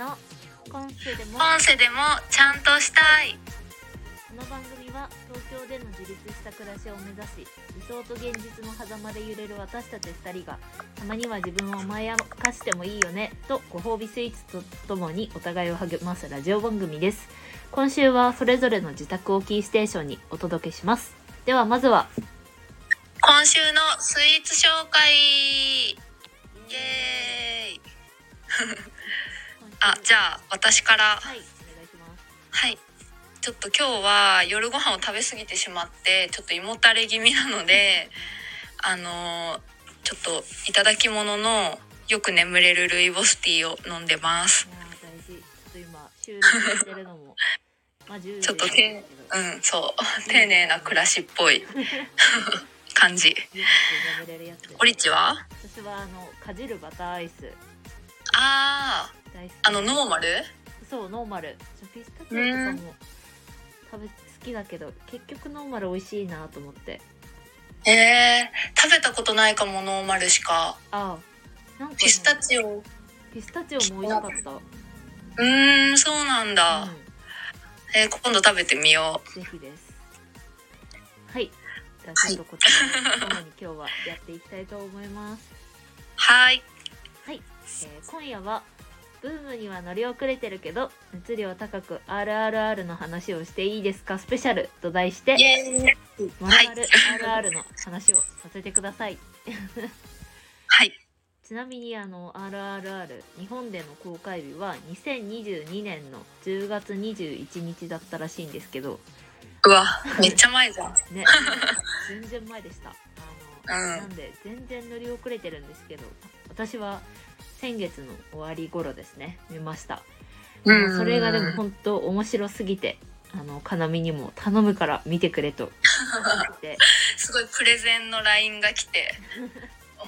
の今世でもちゃんとしたい。この番組は東京での自立した暮らしを目指し、理想と現実の狭間で揺れる私たち2人が、たまには自分を甘やかしてもいいよねとご褒美スイーツとともにお互いを励ますラジオ番組です。今週はそれぞれの自宅をキーステーションにお届けします。ではまずは今週のスイーツ紹介。イエーイあ、じゃあ私から、はい、お願いします。はい、ちょっと今日は夜ご飯を食べ過ぎてしまってちょっと胃もたれ気味なのでちょっといただき物のよく眠れるルイボスティーを飲んでます。大事。ちょっと今収録してるのもちょっと丁寧な暮らしっぽい感じ。オリッチは？私はかじるバターアイス。あー、ノーマル？そう、ノーマル。ピスタチオとかも好きだけど、結局ノーマル美味しいなと思って。食べたことないかも、ノーマルしか。あー、なんか、ね、ピスタチオも美味しかった。そうなんだ、今度食べてみよう。ぜひです。はい、じゃあちょっとこちらの方に今日はやっていきたいと思います。はいはい、今夜はブームには乗り遅れてるけど熱量高く RRR の話をしていいですかスペシャルと題して、まるRRR の話をさせてくださいはいちなみにRRR 日本での公開日は2022年の10月21日だったらしいんですけど。うわ、めっちゃ前じゃんね、全然前でした。なんで全然乗り遅れてるんですけど、私は先月の終わり頃ですね、見ました。それがでも本当面白すぎて、かなみにも頼むから見てくれとすごいプレゼンの LINE が来て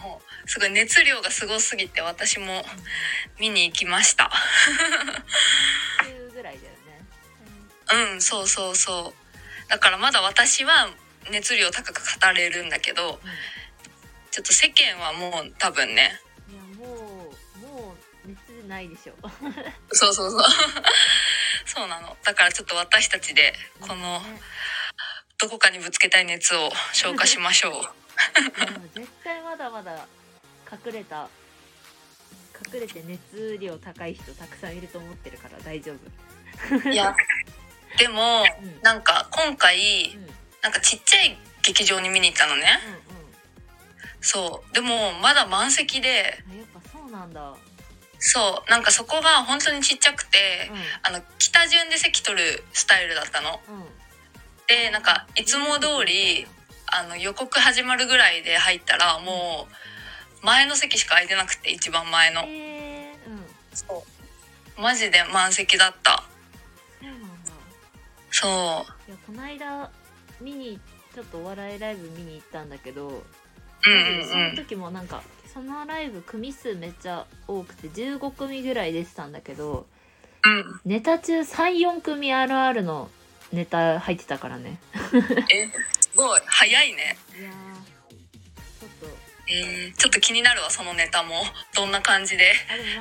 もうすごい熱量がすごすぎて私も見に行きましたぐらいだよね。そうだからまだ私は熱量高く語れるんだけど、ちょっと世間はもう多分ね、いやもう熱ないでしょそうそうなの。だからちょっと私たちでこのどこかにぶつけたい熱を消化しましょう絶対まだまだ隠れて熱量高い人たくさんいると思ってるから大丈夫いやでも、なんか今回、なんかちっちゃい劇場に見に行ったのね。そうでもまだ満席で。やっぱそうなんだ。そう、なんかそこが本当にちっちゃくて、北順で席取るスタイルだったの。でなんかいつも通り予告始まるぐらいで入ったらもう前の席しか空いてなくて、一番前の。そうマジで満席だった。そうなんだ。そう。いやこの間ちょっとお笑いライブ見に行ったんだけど、その時もなんかそのライブ組数めっちゃ多くて15組ぐらい出てたんだけど、ネタ中 3,4 組 RR のネタ入ってたからねすごい早いね。いやちょっと気になるわ、そのネタもどんな感じで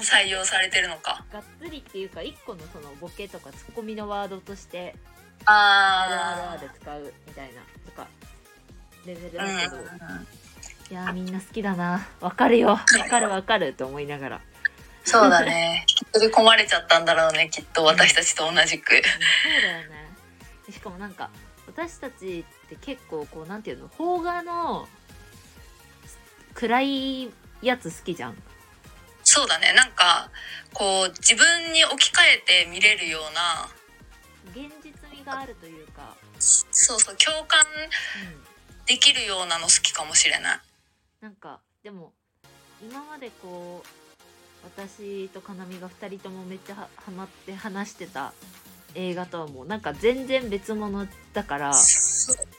採用されてるのか。がっつりっていうか1個のそのボケとかツッコミのワードとしてRRR で使うみたいなとかレベルだけど、いやみんな好きだな。わかると思いながらそうだね取り込まれちゃったんだろうね、きっと私たちと同じくそうだよね。しかもなんか私たちって結構こうなんていうの、邦画の暗いやつ好きじゃん。そうだね、なんかこう自分に置き換えて見れるような現実味があるというか、そう共感できるようなの好きかもしれない。なんかでも今までこう私とかなみが2人ともめっちゃハマって話してた映画とはもうなんか全然別物だから。そうだね、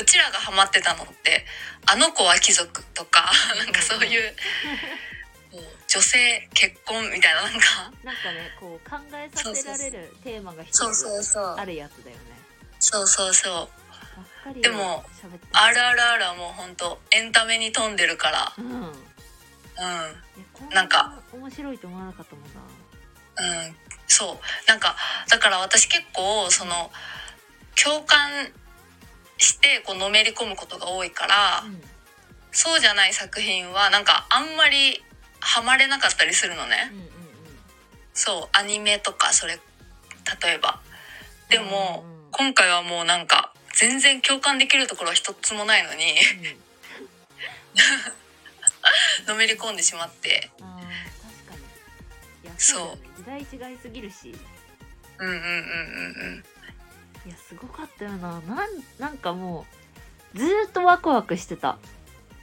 うちらがハマってたのってあの子は貴族とかなんかそういう女性結婚みたいななんかねこう考えさせられるテーマが一つあるやつだよね。そうでも RRR はもうほんとエンタメに富んでるから、なんか面白いと思わなかったもんな。うん、そうなんかだから私結構その共感してこうのめり込むことが多いから、うん、そうじゃない作品はなんかあんまりハマれなかったりするのね、うんうんうん、そうアニメとかそれ例えばでも、うんうん、今回はもうなんか全然共感できるところは一つもないのに、うん、のめり込んでしまって、あ確かにいやそう時代違いすぎるし、うんうんうんうんうん。いやすごかったよな、なんかもうずっとワクワクしてた。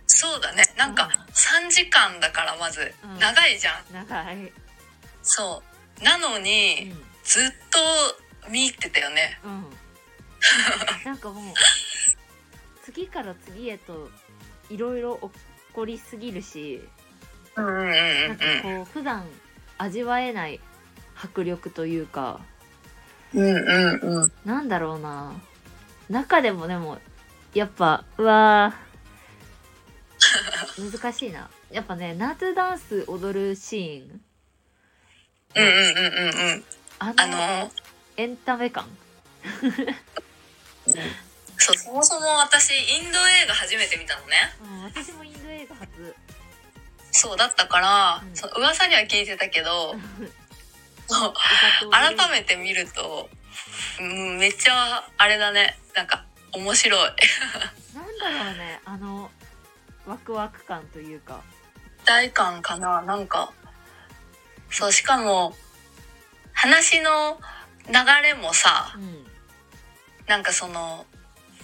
そうだね、なんか3時間だからまず、うん、長いじゃん。長い。そうなのに、うん、ずっと見入ってたよね。うん。なんかもう次から次へといろいろ起こりすぎるし、なんかこう普段味わえない迫力というか、なんだろうな、中でもでもやっぱうわ難しいな、やっぱねナートゥダンス踊るシーン、あのエンタメ感。そう、そもそも私インド映画初めて見たのね、うん、私もインド映画初そうだったから、うん、その噂には聞いてたけどそう改めて見ると、うん、めっちゃあれだね、なんか面白いなんだろうね、あのワクワク感というか大感かな、なんかそうしかも話の流れもさ、うんなんかその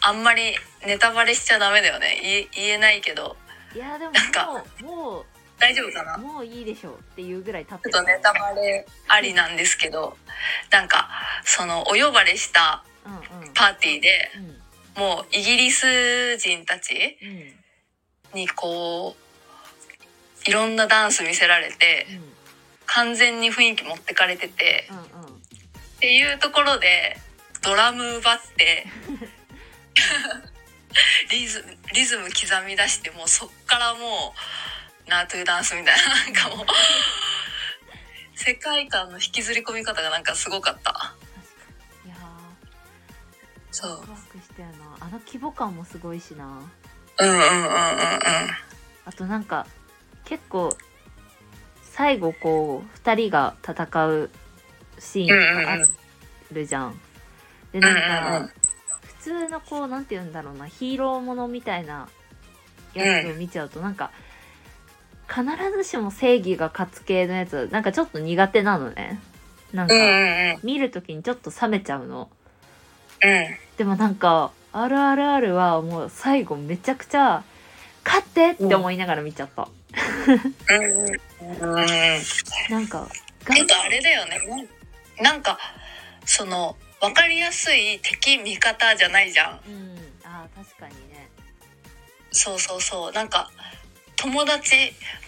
あんまりネタバレしちゃダメだよね、言えないけど、いやでもなんかもう大丈夫かな、もういいでしょうっていうぐらい経ってる、ちょっとネタバレありなんですけどなんかそのお呼ばれしたパーティーで、うんうん、もうイギリス人たちにこういろんなダンス見せられて、うん、完全に雰囲気持ってかれてて、うんうん、っていうところでドラム奪ってリズム刻み出して、もうそっからもうナートゥダンスみたいな、なんかもう世界観の引きずり込み方がなんかすごかった。確かにいやそうワクワクしたよな、あの規模感もすごいしな、うんうんうんうんうん、あとなんか結構最後こう2人が戦うシーンがあるじゃん、うんうんうんでなんか普通のこうなんて言うんだろうな、ヒーローものみたいなやつを見ちゃうとなんか必ずしも正義が勝つ系のやつなんかちょっと苦手なのね、なんか見るときにちょっと冷めちゃうの、でもなんか RRR はもう最後めちゃくちゃ勝ってって思いながら見ちゃったなんかあれだよね、なんかその分かりやすい敵味方じゃないじゃん、うん、あ確かにね、そうそうそう、なんか友達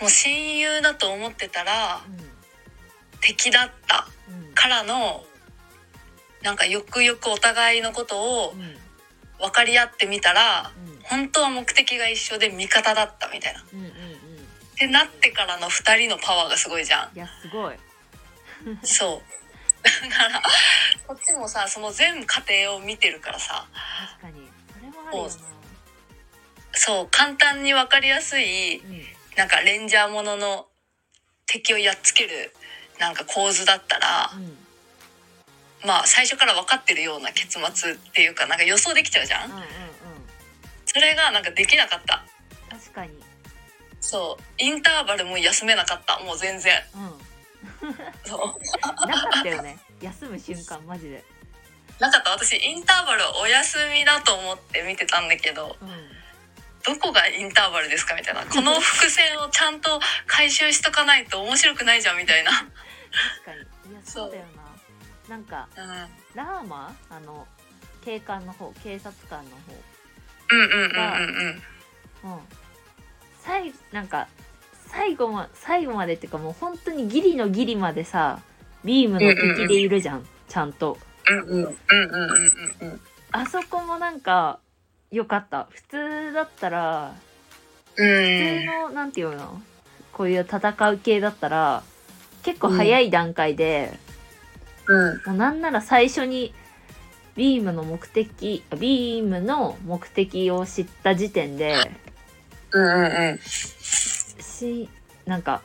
もう親友だと思ってたら、うん、敵だったからの、うん、なんかよくよくお互いのことを分かり合ってみたら、うん、本当は目的が一緒で味方だったみたいな、うんうんうん、ってなってからの2人のパワーがすごいじゃん、いやすごいそうだからこっちもさその全過程を見てるからさ、確かにそれもあるよな、そう簡単に分かりやすい、うん、なんかレンジャーものの敵をやっつけるなんか構図だったら、うん、まあ最初から分かってるような結末っていうかなんか予想できちゃうじゃん、うんうんうん、それがなんかできなかった、確かにそうインターバルも休めなかった、もう全然、うんそうなかったよね休む瞬間マジでなかった、私インターバルはお休みだと思って見てたんだけど、うん、どこがインターバルですかみたいな、この伏線をちゃんと回収しとかないと面白くないじゃんみたいな確かにいやそうだよな、なんか、うん、ラーマあの警官の方警察官の方がなんか最後までっていうかもう本当にギリのギリまでさビームの敵でいるじゃん、うんうんうん、ちゃんと、うんうんうんうんうん、あそこもなんか良かった、普通だったら、うん、普通のなんていうのこういう戦う系だったら結構早い段階で、うんうん、もうなんなら最初にビームの目的を知った時点で、うんうんうん、なんか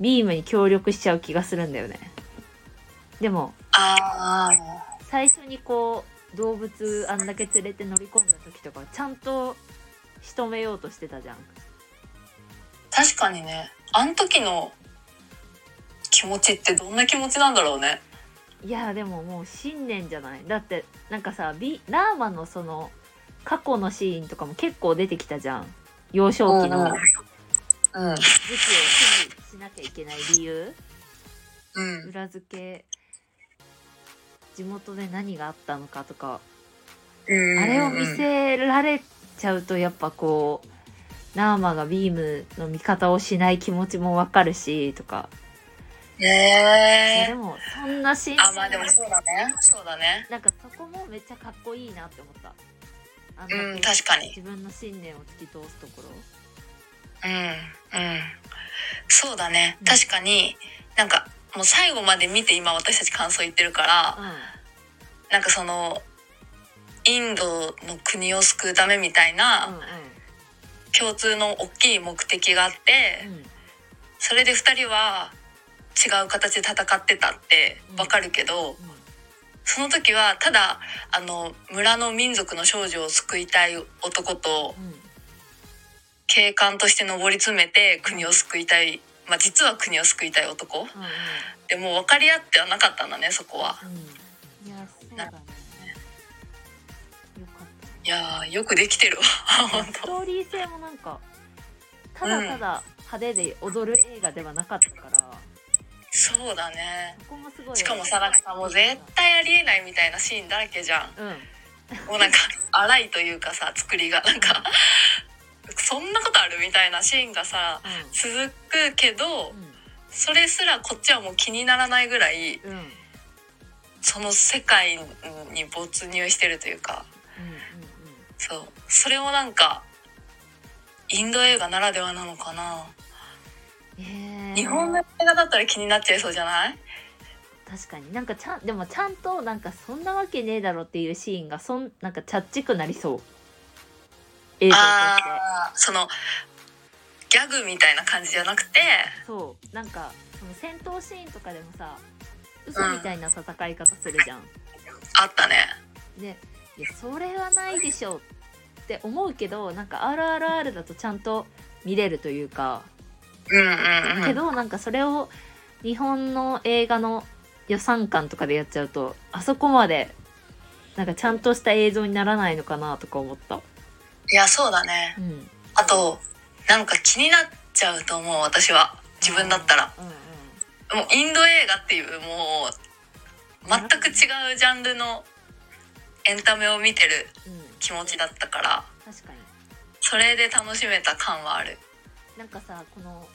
ビームに協力しちゃう気がするんだよね。でも最初にこう動物あんだけ連れて乗り込んだ時とかちゃんと仕留めようとしてたじゃん。確かにね、あの時の気持ちってどんな気持ちなんだろうね。いやでももう信念じゃない。だってなんかさ、ラーマのその過去のシーンとかも結構出てきたじゃん、幼少期の時期を支持しなきゃいけない理由、うん、裏付け、地元で何があったのかとか、うん、あれを見せられちゃうとやっぱこうラーマがビームの味方をしない気持ちもわかるしとか。でもそんなシーン、まあでもそうだね。なんかそこもめっちゃかっこいいなって思った。うん、確かに。自分の信念を突き通すところ。うんうん、そうだね。うん、確かになんかもう最後まで見て今私たち感想言ってるから、うん、なんかそのインドの国を救うためみたいな、うんうん、共通の大きい目的があって、うん、それで2人は違う形で戦ってたってわかるけど、うんうん、その時はただ村の民族の少女を救いたい男と、うん、警官として上り詰めて国を救いたい、まあ、実は国を救いたい男、うん、でもう分かり合ってはなかったんだね、そこは、うん、いやそうだね、よかった。いやよくできてるわ本当。ストーリー性もなんかただただ派手で踊る映画ではなかったから、うんそうだね。ここもすごい。しかもさもう絶対ありえないみたいなシーンだらけじゃん、うん、もうなんか荒いというかさ、作りがなんか、うん、そんなことあるみたいなシーンがさ、うん、続くけど、うん、それすらこっちはもう気にならないぐらい、うん、その世界に没入してるというか、うんうんうん、そう、それをなんかインド映画ならではなのかな。日本の映画だったら気になっちゃいそうじゃない？確かになんかでもちゃんとなんかそんなわけねえだろっていうシーンがなんかチャッチくなりそう映像として。そのギャグみたいな感じじゃなくて、そうなんかその戦闘シーンとかでもさ嘘みたいな戦い方するじゃん、うん、あったね。でいやそれはないでしょって思うけど、なんか RRR だとちゃんと見れるというか、うんうんうん、けどなんかそれを日本の映画の予算感とかでやっちゃうとあそこまでなんかちゃんとした映像にならないのかなとか思った。いやそうだね、うん、あとなんか気になっちゃうと思う、私は自分だったら、うんうんうん、もうインド映画っていうもう全く違うジャンルのエンタメを見てる気持ちだったから、うん、確かにそれで楽しめた感はある。なんかさこの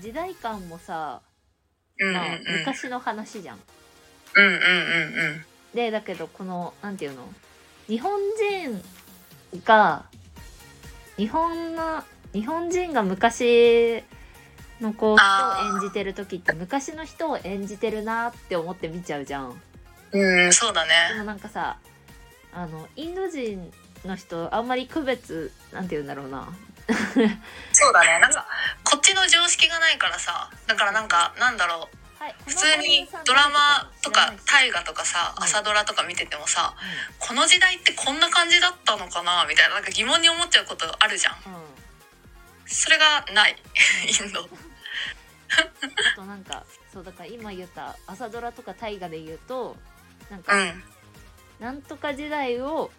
時代感もさ、うんうんうん、昔の話じゃん、うんうんうんうん、でだけどこのなんていうの、日本人が昔のこう人を演じてる時って昔の人を演じてるなって思って見ちゃうじゃん、うん、そうだね。でもなんかさインド人の人あんまり区別なんていうんだろうなそうだね、なんかこっちの常識がないからさ、だからなんかなんだろう、はい、普通にドラマとか大河とかさ、朝ドラとか見ててもさ、うん、この時代ってこんな感じだったのかなみたいな、なんか疑問に思っちゃうことあるじゃん、うん、それがないインドあとなんかそうだから今言った朝ドラとか大河で言うとなんか、うん、なんとか時代を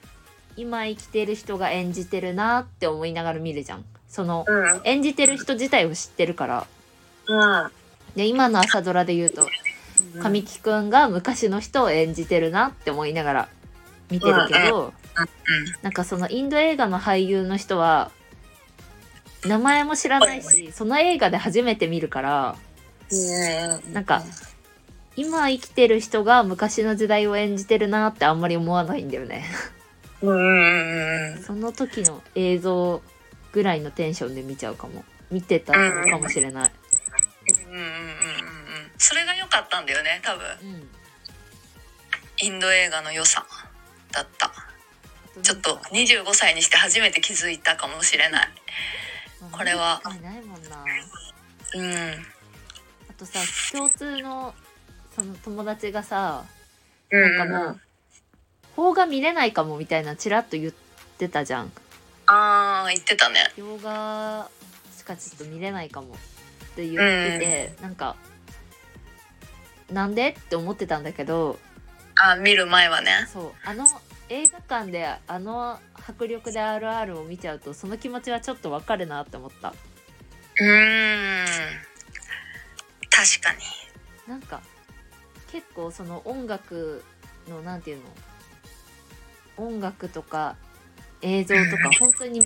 今生きてる人が演じてるなって思いながら見るじゃん、その、うん、演じてる人自体を知ってるから、うん、で今の朝ドラで言うと、うん、神木くんが昔の人を演じてるなって思いながら見てるけど、うん、なんかそのインド映画の俳優の人は名前も知らないし、その映画で初めて見るから、うん、なんか今生きてる人が昔の時代を演じてるなってあんまり思わないんだよねその時の映像ぐらいのテンションで見ちゃうかも、見てたのかもしれない、うんうんうんうん、それが良かったんだよね多分、うん、インド映画の良さだった。ちょっと25歳にして初めて気づいたかもしれない、まあ、これはないもんな、うん、あとさ共通のその友達がさ、うん、なんかもう邦画見れないかもみたいなチラッと言ってたじゃん。あー言ってたね。洋画しかちょっと見れないかもって言ってて、うん、なんかなんでって思ってたんだけど、あ見る前はね、そうあの映画館であの迫力で RR を見ちゃうとその気持ちはちょっとわかるなって思った。うーん確かに、なんか結構その音楽のなんていうの音楽とか映像とか本当に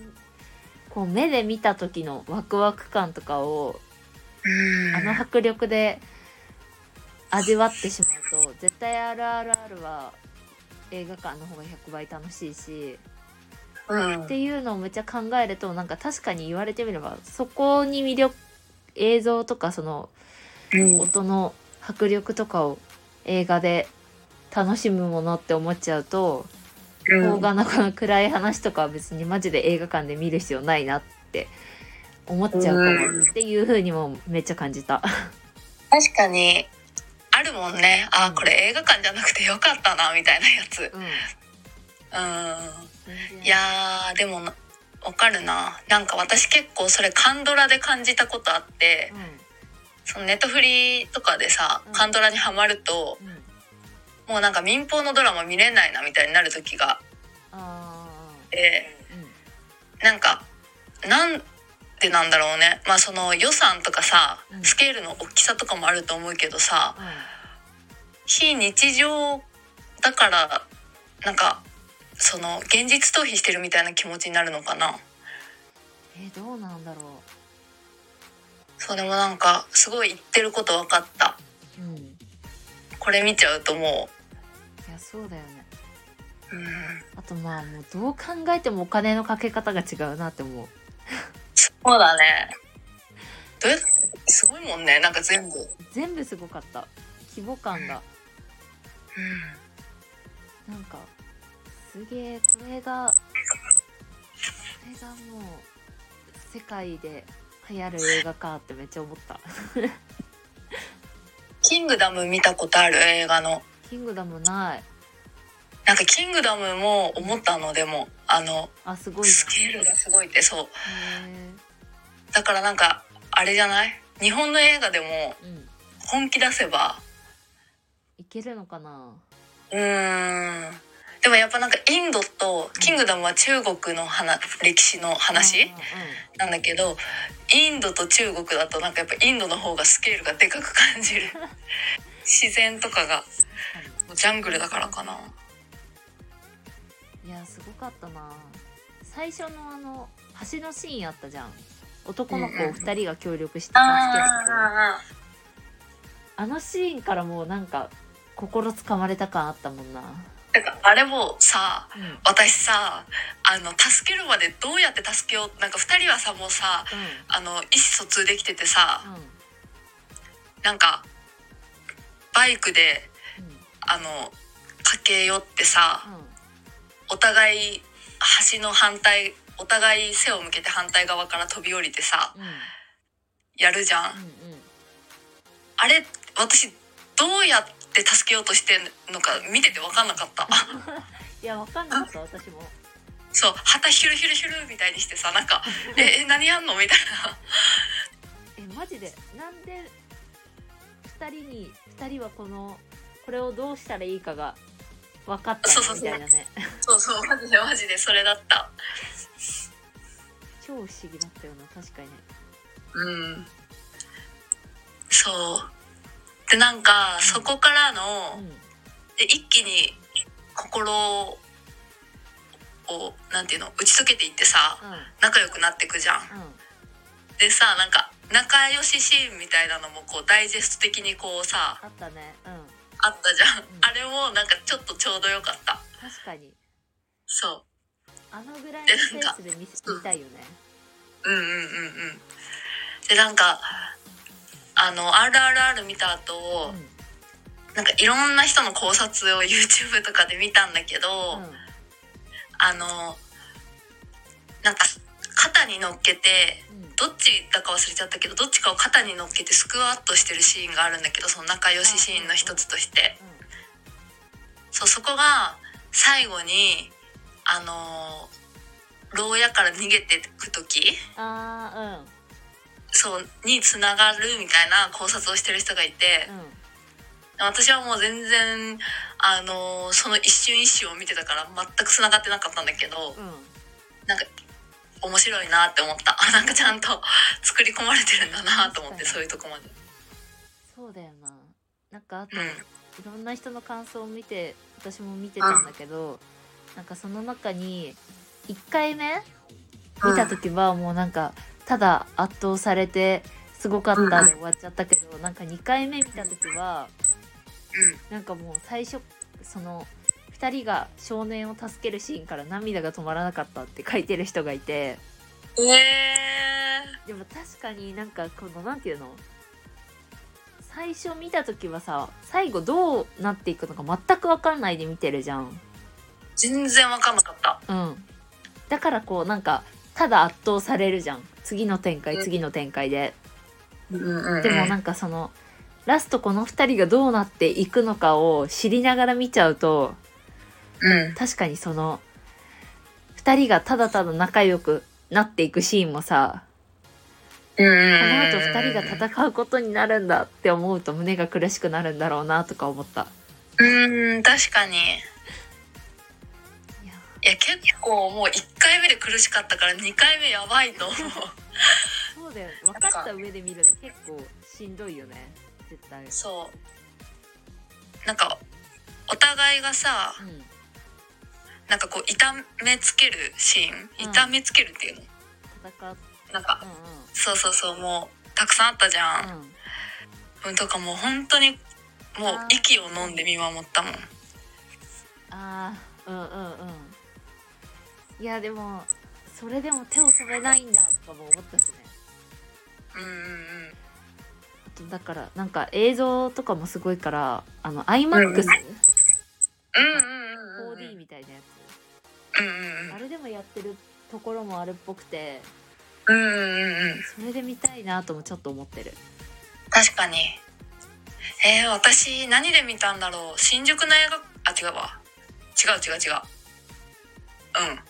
こう目で見た時のワクワク感とかをあの迫力で味わってしまうと絶対 RRR は映画館の方が100倍楽しいし、うん、っていうのをめっちゃ考えるとなんか確かに言われてみればそこに魅力映像とかその音の迫力とかを映画で楽しむものって思っちゃうと邦画のこの暗い話とかは別にマジで映画館で見る必要ないなって思っちゃうかもっていう風にもめっちゃ感じた。確かにあるもんね。あ、うん、これ映画館じゃなくてよかったなみたいなやつ、うん、いやーでもわかるな。なんか私結構それカンドラで感じたことあって、うん、そのネットフリとかでさ、うん、カンドラにハマると、うん、もうなんか民放のドラマ見れないなみたいになる時が、うん、なんかなんでなんだろうね。まあその予算とかさ、スケールの大きさとかもあると思うけどさ、うん、非日常だからなんかその現実逃避してるみたいな気持ちになるのかな。どうなんだろう。そうでもなんかすごい言ってること分かった、うん、これ見ちゃうともういやそうだよね、うん、あとまあもうどう考えてもお金のかけ方が違うなって思う。そうだね。どうやってすごいもんね。なんか全部すごかった。規模感が、うん、なんかすげえこれがもう世界で流行る映画かってめっちゃ思ったキングダム見たことある？映画のキングダムない。なんかキングダムも思ったのでもすごいスケールがすごいってそう。だからなんかあれじゃない？日本の映画でも本気出せば、うん、いけるのかな？でもやっぱなんかインドとキングダムは中国の歴史の話なんだけど、インドと中国だとなんかやっぱインドの方がスケールがでかく感じる自然とかがジャングルだからかな。いやすごかったな。最初のあの橋のシーンあったじゃん。男の子2人が協力して助けるところ、あのシーンからもうなんか心つかまれた感あったもんな。なんかあれもさ、うん、私さ助けるまでどうやって助けよう。なんか2人はさもうさ、うん、意思疎通できててさ、うん、なんかバイクで、うん、駆け寄ってさ、うん、お互い橋の反対お互い背を向けて反対側から飛び降りてさ、うん、やるじゃん、うんうん、あれ私どうやって助けようとしてんのか見てて分かんなかったいや分かんなかった私も。そう旗ヒュルヒュルヒュルみたいにしてさなんか何やんのみたいなマジでなんで2人はこれをどうしたらいいかが分かったみたいなね。そうマジでそれだった超不思議だったよな。確かにね、うんそうでなんかそこからの、うん、で一気に心をなんていうの打ち解けていってさ、うん、仲良くなってくじゃん、うん、でさなんか仲良しシーンみたいなのもこうダイジェスト的にこうさあったね、うんあったじゃん、うん、あれもなんかちょっとちょうどよかった。確かにそうあのぐらいのペースで見たいよね。うんうんうんうんでなんか RRR 見た後、なんかいろんな人の考察を YouTube とかで見たんだけど、なんか肩に乗っけて、どっちだか忘れちゃったけどどっちかを肩に乗っけてスクワットしてるシーンがあるんだけど、その仲良しシーンの一つとして、そこが最後に牢屋から逃げてくとき、そうにつながるみたいな考察をしてる人がいて、私はもう全然その一瞬一瞬を見てたから全くつながってなかったんだけど、なんか面白いなって思った。なんかちゃんと作り込まれてるんだなと思って、そういうとこまで。そうだよな。なんかあと、いろんな人の感想を見て私も見てたんだけど、なんかその中に1回目見た時はもうなんかただ圧倒されてすごかったで終わっちゃったけど、なんか2回目見た時はなんかもう最初その2人が少年を助けるシーンから涙が止まらなかったって書いてる人がいて、でも確かになんかこのなんていうの、最初見た時はさ、最後どうなっていくのか全く分かんないで見てるじゃん。全然分かんなかった、だからこうなんかただ圧倒されるじゃん、次の展開次の展開で、でもなんかそのラストこの2人がどうなっていくのかを知りながら見ちゃうと、確かにその2人がただただ仲良くなっていくシーンもさ、この後2人が戦うことになるんだって思うと胸が苦しくなるんだろうなとか思った。確かに。いや結構もう1回目で苦しかったから2回目やばいと思う。そうだよ、分かった上で見るの結構しんどいよね、絶対。そうなんかお互いがさ、なんかこう痛めつけるシーン、痛めつけるっていうの、なんか、そうもうたくさんあったじゃん、とかもう本当にもう息を飲んで見守ったもん。いやでもそれでも手を止めないんだとかも思ったしね。あとだからなんか映像とかもすごいから、IMAX 4D みたいなやつ、あれでもやってるところもあるっぽくて、それで見たいなともちょっと思ってる。確かに。私何で見たんだろう。新宿の映画、違う、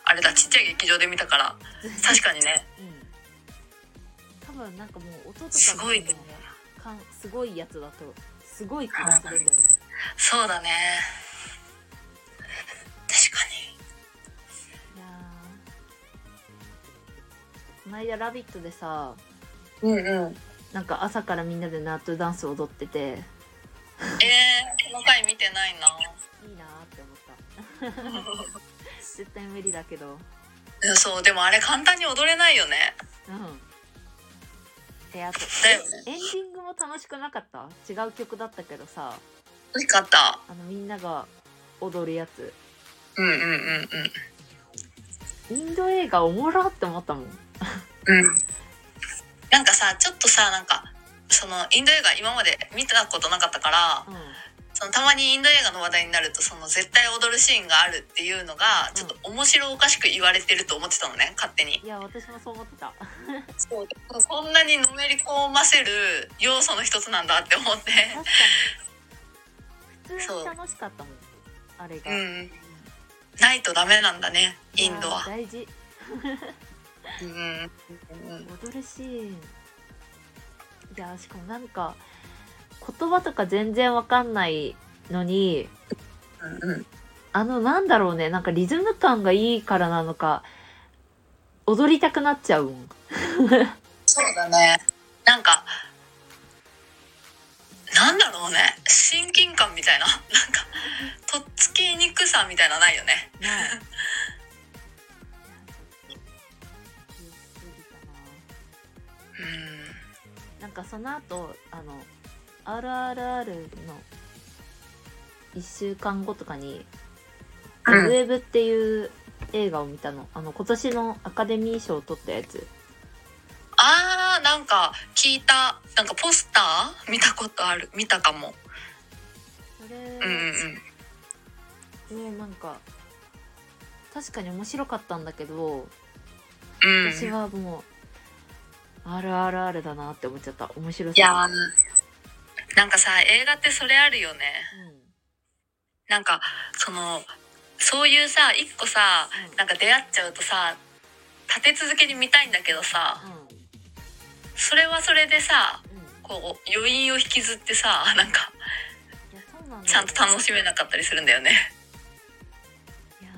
あれだ、ちっちゃい劇場で見たから確かにね。多分なんかもう音とかもすごいね、すごいやつだとすごい気がするんだよね。そうだね、確かに。いやこの間ラビットでさ、なんか朝からみんなでナットダンス踊ってて、この回見てないな。いいなって思った。絶対無理だけど。そう、でもあれ簡単に踊れないよね。あとだよね、エンディングも楽しくなかった？違う曲だったけどさ。楽しかった。みんなが踊るやつ。インド映画おもろって思ったもん。なんかさ、ちょっとさ、なんかそのインド映画今まで見たことなかったから。そのたまにインド映画の話題になると、その絶対踊るシーンがあるっていうのがちょっと面白おかしく言われてると思ってたのね、勝手に。いや私もそう思ってた。そうこんなにのめり込ませる要素の一つなんだって思って。確かに普通に楽しかったもんあれが、ないとダメなんだねインドは。大事。踊るシーン、いやしかもなんか言葉とか全然わかんないのに、なんだろうね、なんかリズム感がいいからなのか踊りたくなっちゃうもん。そうだね、なんかなんだろうね、親近感みたいな、なんかとっつきにくさみたいなないよね。なんかその後RRR の1週間後とかにウェブっていう映画を見たの。今年のアカデミー賞を取ったやつ。なんかか聞いた、なんかポスター見たことある、見たかも。それ、うんうん、なんか確かに面白かったんだけど、うん、私はもう RRR だなって思っちゃった。面白そう。いやなんかさ、映画ってそれあるよね、うん、なんかそのそういうさ、一個さ、なんか出会っちゃうとさ、立て続けに見たいんだけどさ、うん、それはそれでさ、うん、こう余韻を引きずってさ、なんかちゃんと楽しめなかったりするんだよね。いや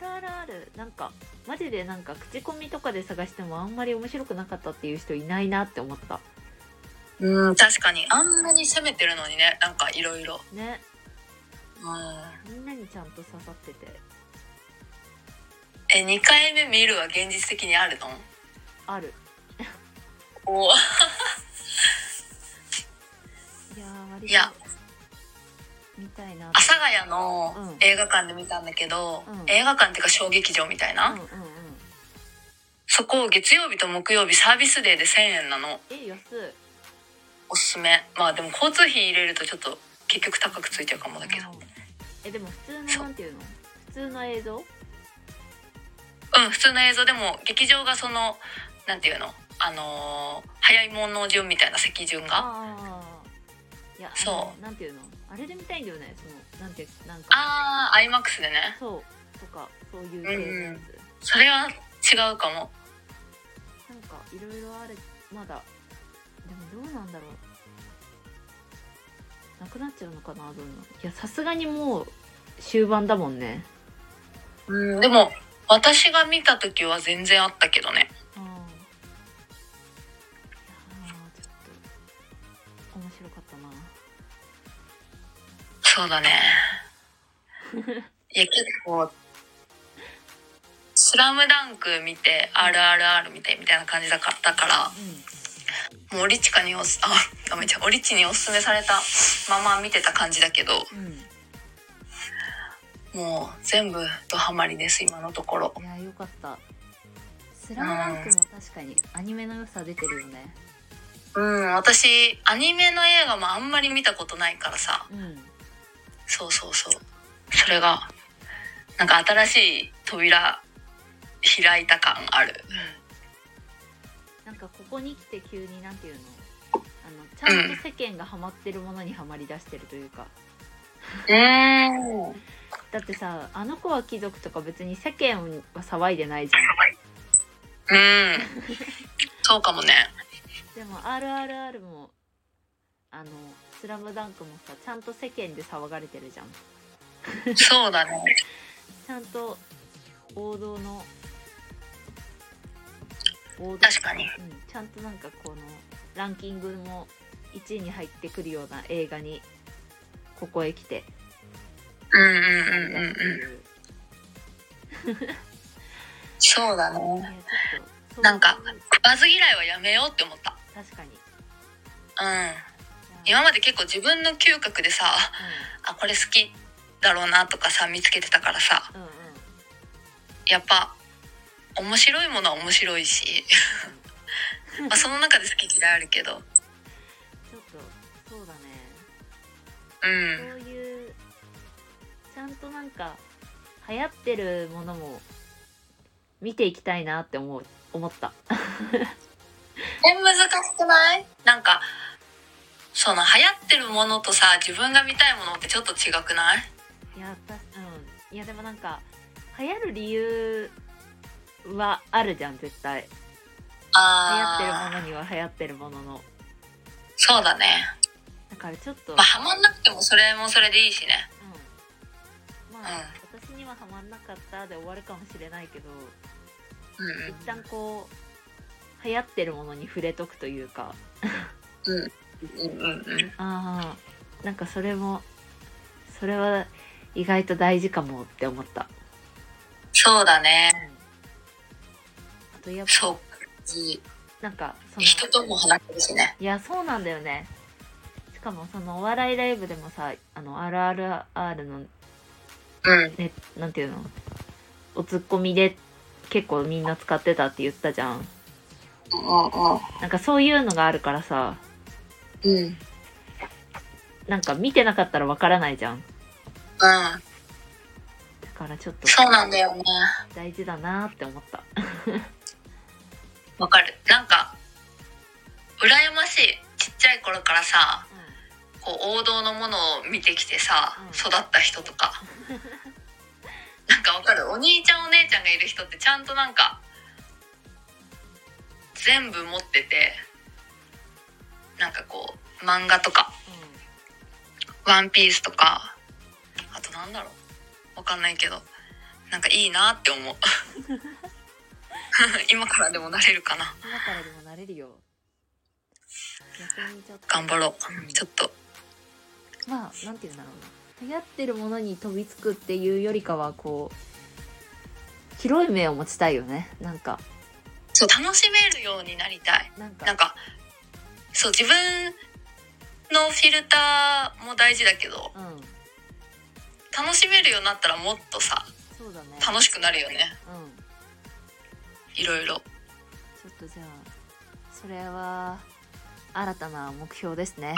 RRR、なんかマジでなんか口コミとかで探してもあんまり面白くなかったっていう人いないなって思った。確かにあんなに攻めてるのにね、なんかいろいろね。みんなにちゃんと刺さってて。2回目見るは現実的にあるの？ある。おお。いやみたいな。阿佐ヶ谷の映画館で見たんだけど、うん、映画館っていうか小劇場みたいな、うんうんうん、そこを月曜日と木曜日サービスデーで1,000円なの。安い。おすすめ。まあでも交通費入れるとちょっと結局高くついてるかもだけど、うん、でも普通のなんていうの、普通の映像、うん、普通の映像でも劇場がそのなんていうの、早いもの順みたいな席順が、いやそうなんていうの、あれで見たいんだよね、そのなんてなんか、ああ IMAX でね、そうとかそういう系のやつ、うん、それは違うかも。なんかいろいろある、まだでもどうなんだろう、なくなっちゃうのかな、どんな。いやさすがにもう終盤だもんね。うん、でも私が見た時は全然あったけどね。そうだね。いや結構スラムダンク見て RRR 見てみたいな感じだったから、うん、もうオリチにおすすめされたまま見てた感じだけど、うん、もう全部ドハマりです今のところ。いやよかった。スラムダンクも確かにアニメの良さ出てるよね。うん、私アニメの映画もあんまり見たことないからさ。うんそうそれがなんか新しい扉開いた感ある。なんかここに来て急になんていうの、ちゃんと世間がハマってるものにハマり出してるというか、だってさ、あの子は貴族とか別に世間は騒いでないじゃん。そうかもね。でも RRR もスラムダンクもさ、ちゃんと世間で騒がれてるじゃん。そうだね。ちゃんと王道、確かに、うん、ちゃんとなんかこのランキングも1位に入ってくるような映画にここへ来て、そうだね。なんか食わず嫌いはやめようって思った。確かに。うん。今まで結構自分の嗅覚でさ、うん、あこれ好きだろうなとかさ見つけてたからさ、うんうん、やっぱ面白いものは面白いしまあその中で好き嫌いあるけどちょっとそうだね、うん、そういうちゃんとなんか流行ってるものも見ていきたいなって思った難しくない？なんかその流行ってるものとさ自分が見たいものってちょっと違くない？いやでもなんか流行る理由はあるじゃん絶対。流行ってるものには流行ってるものの。そうだね。だからちょっと、まあ、ハマんなくてもそれもそれでいいしね。うん。まあ、うん、私にはハマんなかったで終わるかもしれないけど、うんうん、一旦こう流行ってるものに触れとくというか。うん。ああ、なんかそれは意外と大事かもって思った。そうだね。うん、あとやっぱそうなんかその人とも話せるしね。いやそうなんだよね。しかもそのお笑いライブでもさ、RRR の、なんていうの、おツッコミで結構みんな使ってたって言ったじゃん。なんかそういうのがあるからさ、うん、なんか見てなかったらわからないじゃん。うん、だからちょっとそうなんだよね、大事だなって思ったわかる。なんか羨ましい。ちっちゃい頃からさ、うん、こう王道のものを見てきてさ、うん、育った人とかなんかわかる。お兄ちゃんお姉ちゃんがいる人ってちゃんとなんか全部持ってて、なんかこう漫画とか、うん、ワンピースとか、あとなんだろう、わかんないけど、なんかいいなって思う今からでもなれるかな。今からでもなれるよ。逆にちょっと頑張ろう、うん、ちょっとまあなんていうんだろうな、流行ってるものに飛びつくっていうよりかはこう広い目を持ちたいよね。なんかそう楽しめるようになりたい。なんかそう自分のフィルターも大事だけど、うん、楽しめるようになったらもっとさ、そうだね、楽しくなるよね、うん、いろいろ。ちょっとじゃあそれは新たな目標ですね。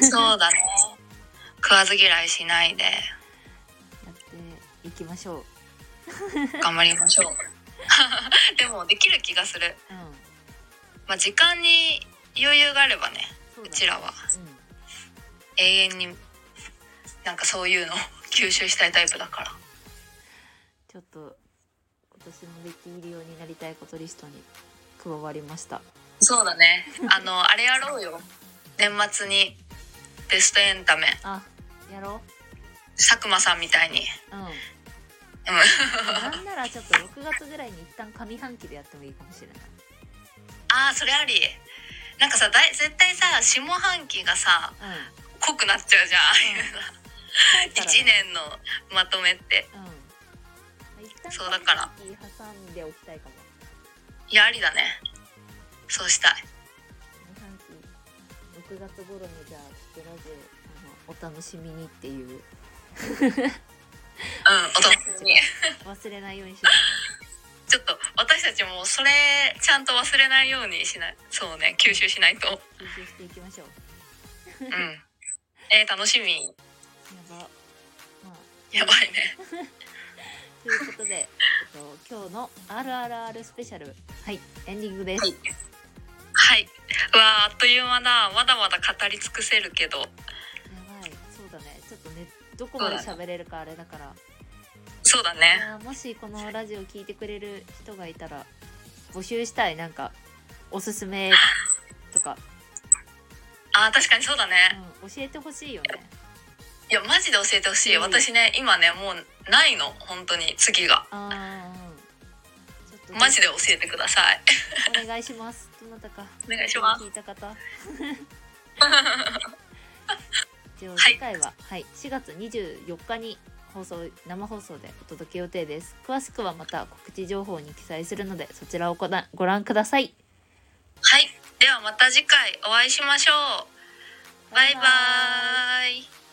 そうだね食わず嫌いしないでやっていきましょう頑張りましょうでもできる気がする、うん、まあ、時間に余裕があればね、 うちらは、うん、永遠になんかそういうのを吸収したいタイプだから、ちょっと今年もできるようになりたいことリストに加わりました。そうだねあれやろうよ年末にベストエンタメ。あ、やろう。佐久間さんみたいに、うん、なんならちょっと6月ぐらいに一旦上半期でやってもいいかもしれない。あーそれあり。なんかさ絶対さ下半期がさ、うん、濃くなっちゃうじゃん、うん、1年のまとめって、うん、一旦そうだから挟んでおきたいかも。いやありだね、そうしたい。下半期6月頃にじゃあちょっとラジオお楽しみにっていううん、お楽しみ忘れないようにしないちょっと私たちもそれちゃんと忘れないようにしない。そうね、吸収しないと。吸収していきましょううん、楽しみ。やば、まあ、やばいねということで、今日の RRR スペシャル、はい、エンディングです。はい、はい、うわあっという間だ。まだまだ語り尽くせるけど、やばい、そうだね、ちょっとねどこまで喋れるかあれだから。そうだね、もしこのラジオ聞いてくれる人がいたら募集したい。なんかおすすめとかあ確かにそうだね、うん、教えてほしいよね。いやマジで教えてほしい、私ね今ねもうないの本当に次が。あ、うん、ちょっとマジで教えてくださいお願いします。どなたかお願いします、聞いた方次回は、はいはい、4月24日に生放送でお届け予定です。詳しくはまた告知情報に記載するので、そちらをご覧ください。はい、ではまた次回お会いしましょう。バイバイ。